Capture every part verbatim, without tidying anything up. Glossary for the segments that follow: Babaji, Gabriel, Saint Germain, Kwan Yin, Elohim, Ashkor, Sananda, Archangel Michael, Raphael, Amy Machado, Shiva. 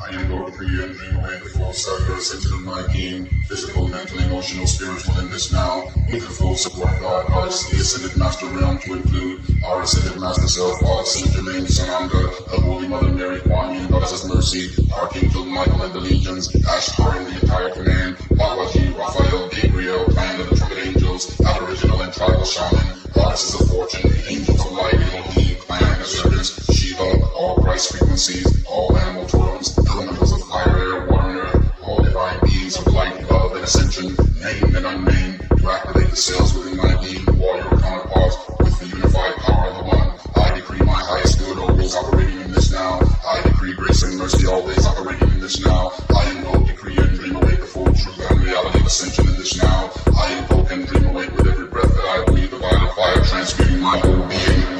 I am Lord for you, and bring away the full service into my being, physical, mental, emotional, spiritual, in this now, with the full support of God, Christ, the Ascended Master Realm, to include our Ascended Master Self, God, Saint Germain, Sananda, the Holy Mother Mary, Kwan Yin, Goddess of Mercy, Archangel Michael and the Legions, Ashkor and the entire command, Babaji, Raphael, Gabriel, Clan of the Trumpet Angels, Aboriginal and Tribal Shaman, Goddesses of Fortune, Angels of Light, Elohim, Clan, Assurance, Shiva, all Christ frequencies, all animal totems, elementals of fire, air, water, and earth, all divine beings of light, love, and ascension, named and unnamed, to activate the cells within my being, warrior counterparts, with the unified power of the One. I decree my highest good always operating in this now. I decree grace and mercy always operating in this now. I invoke, decree, and dream awake the full truth and reality of ascension in this now. I invoke and dream awake with every breath that I breathe the vital fire transmuting my whole being.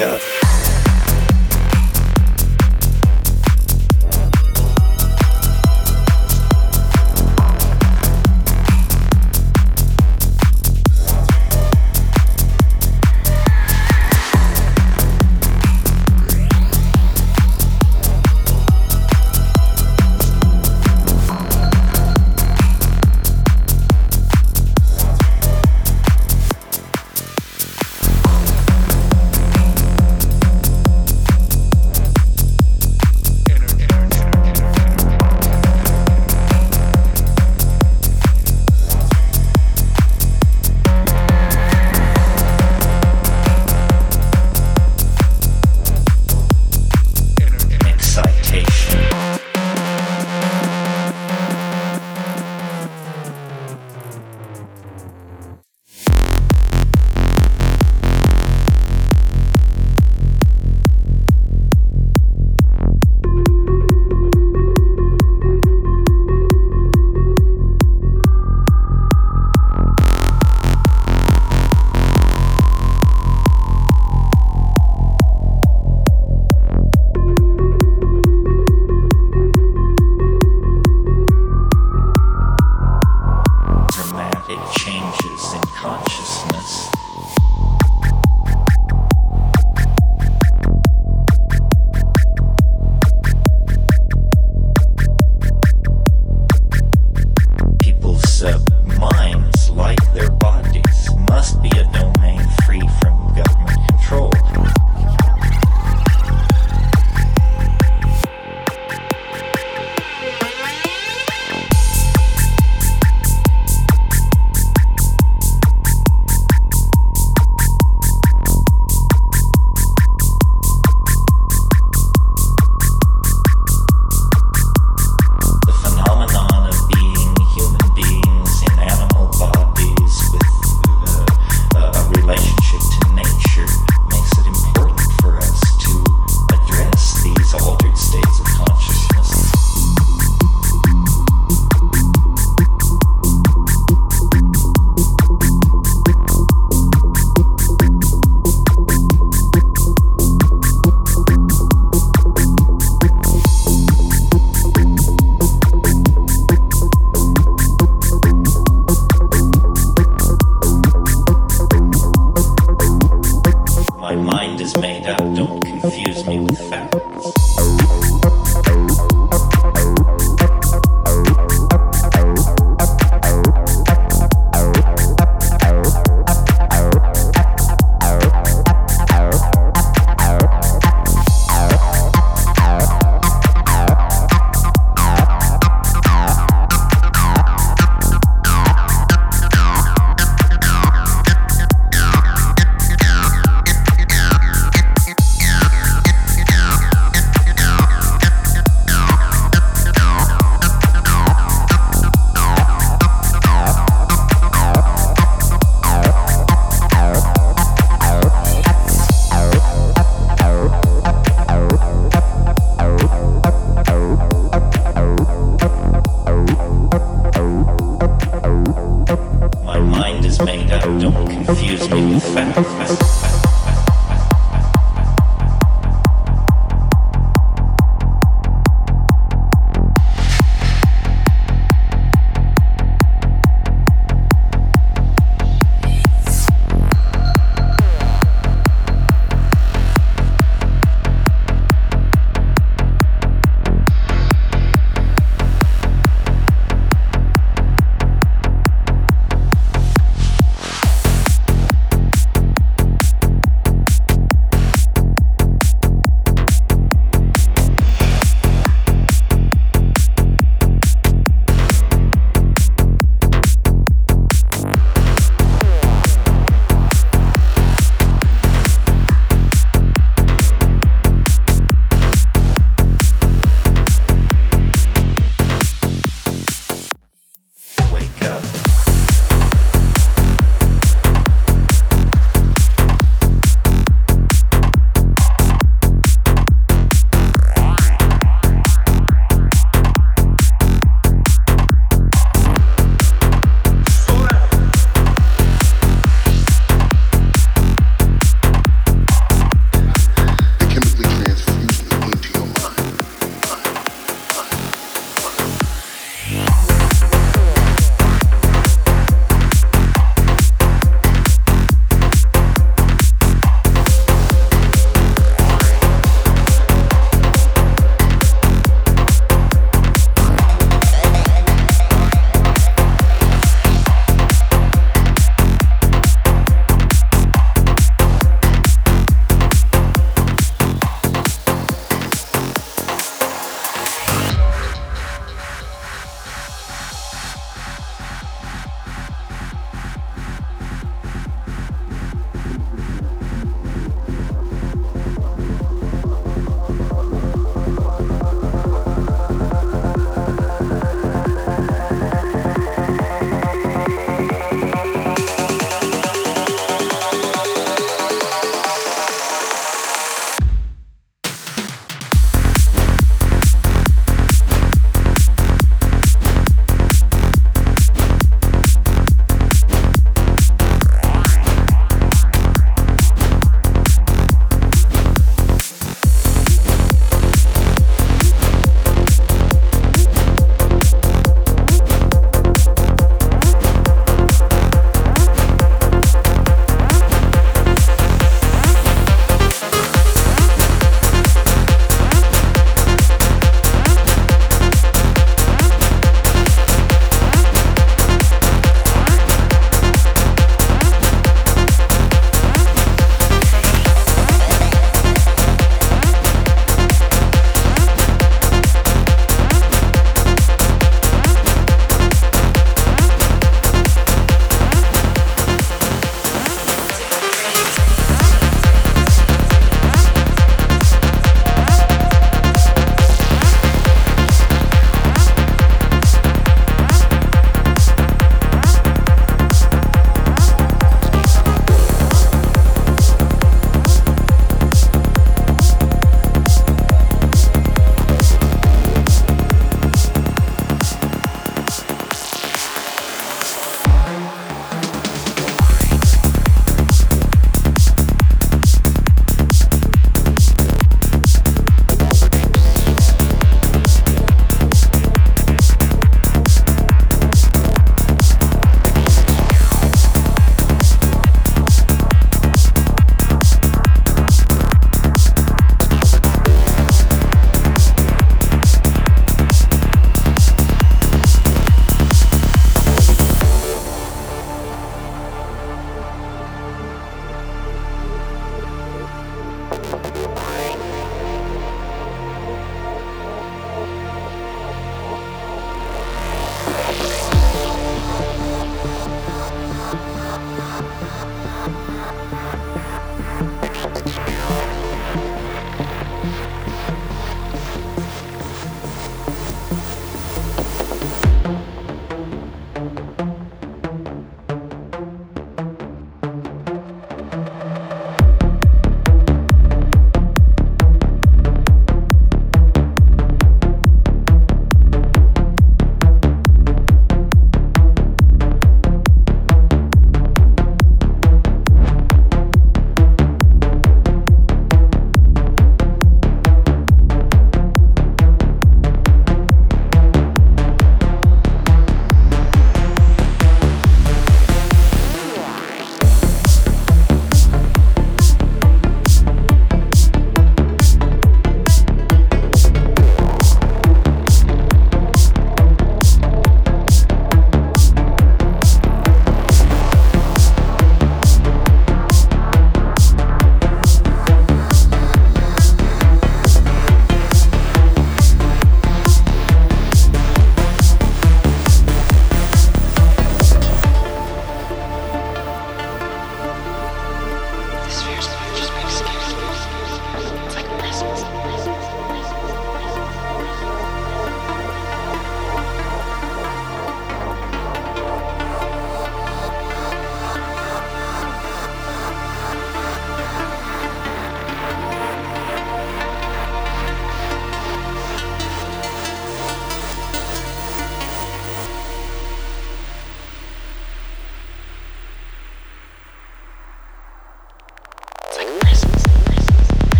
Yeah.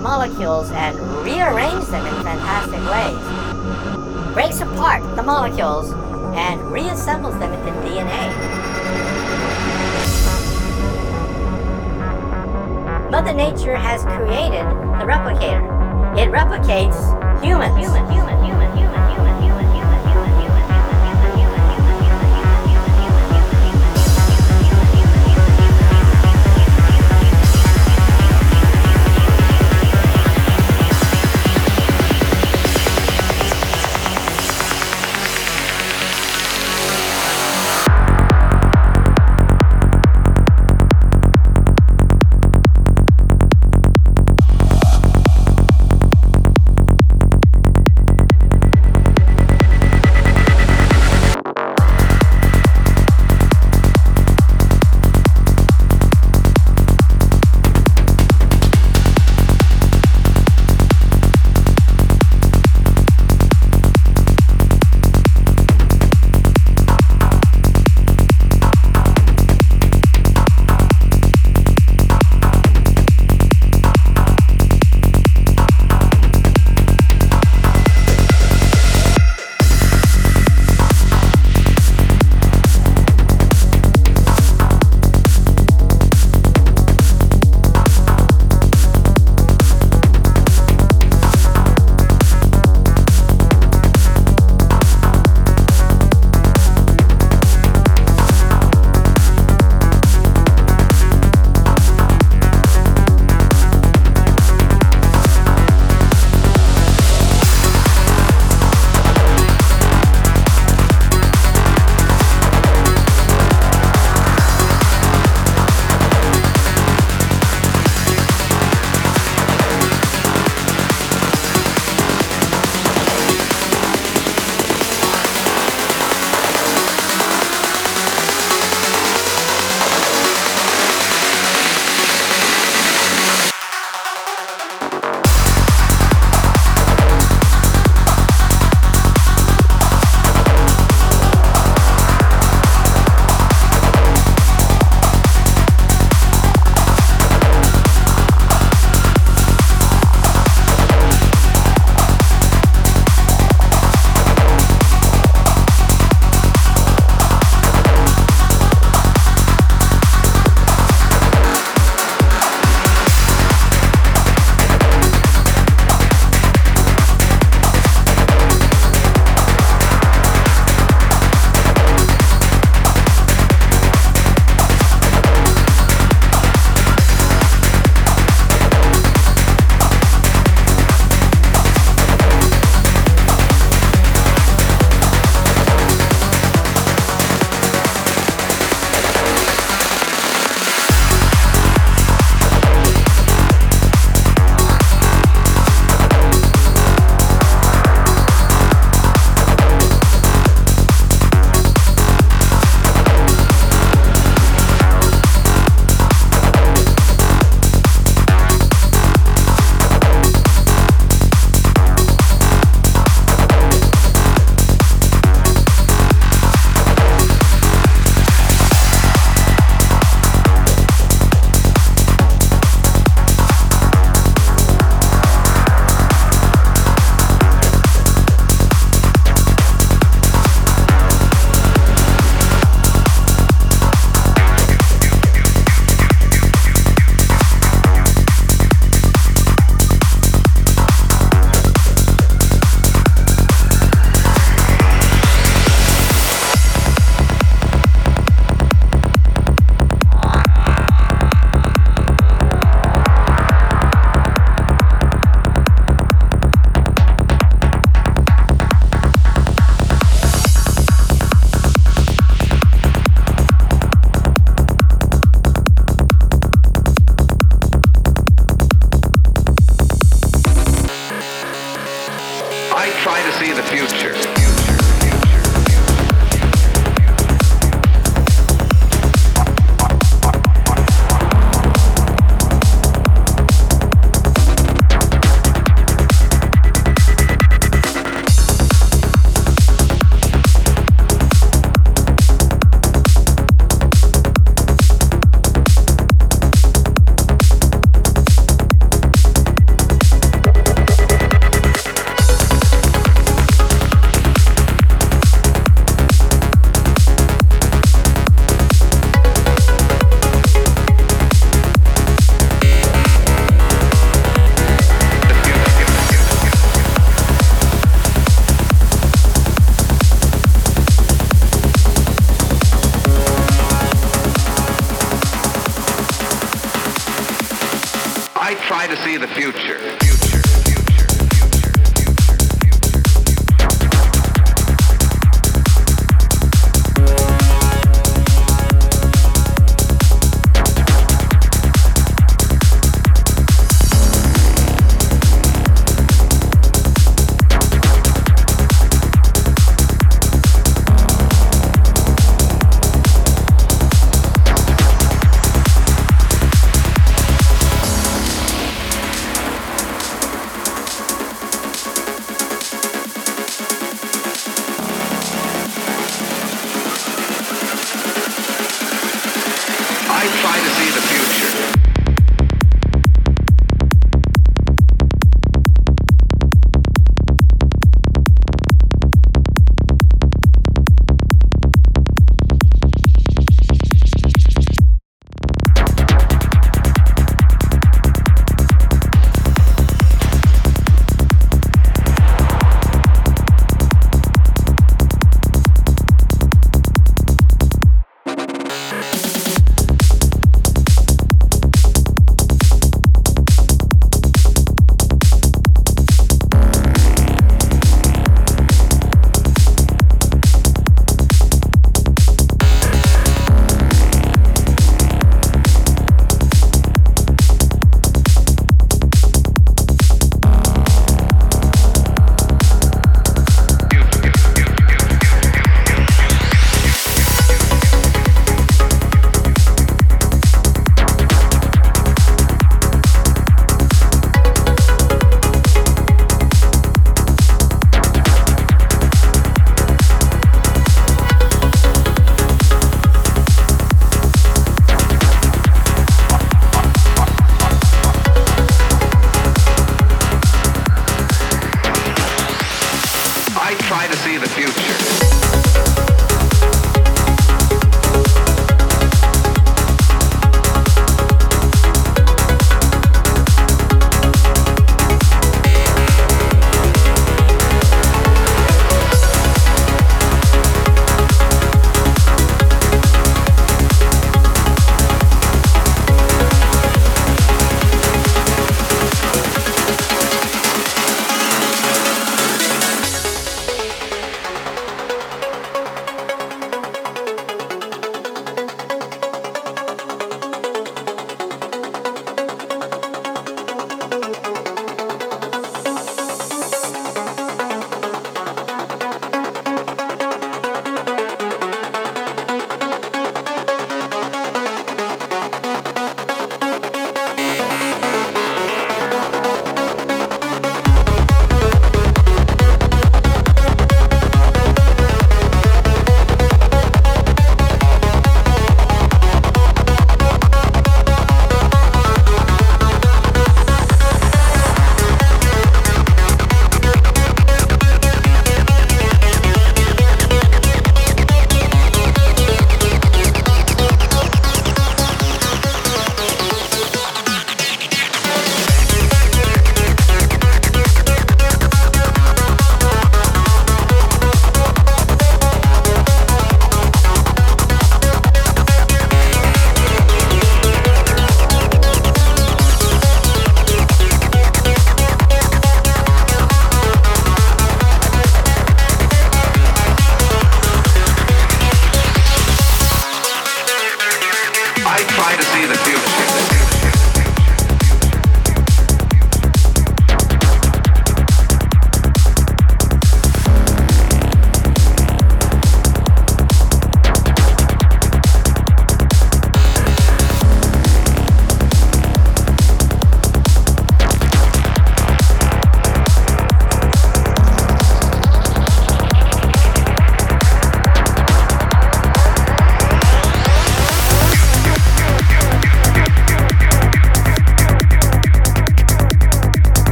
Molecules and rearrange them in fantastic ways. Breaks apart the molecules and reassembles them into D N A. Mother Nature has created the replicator. It replicates humans. Human, human, human, human, human, human, human, human, human, human. I try to see the future. Future.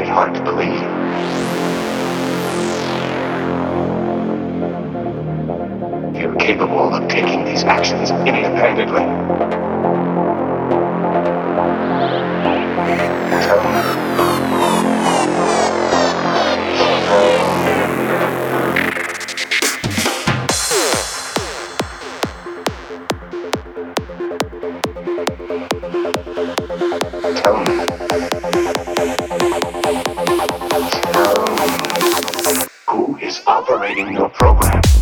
mighty hard to believe. You're capable of taking these actions independently. Tell me. Tell me. Tell me. Who is operating your program?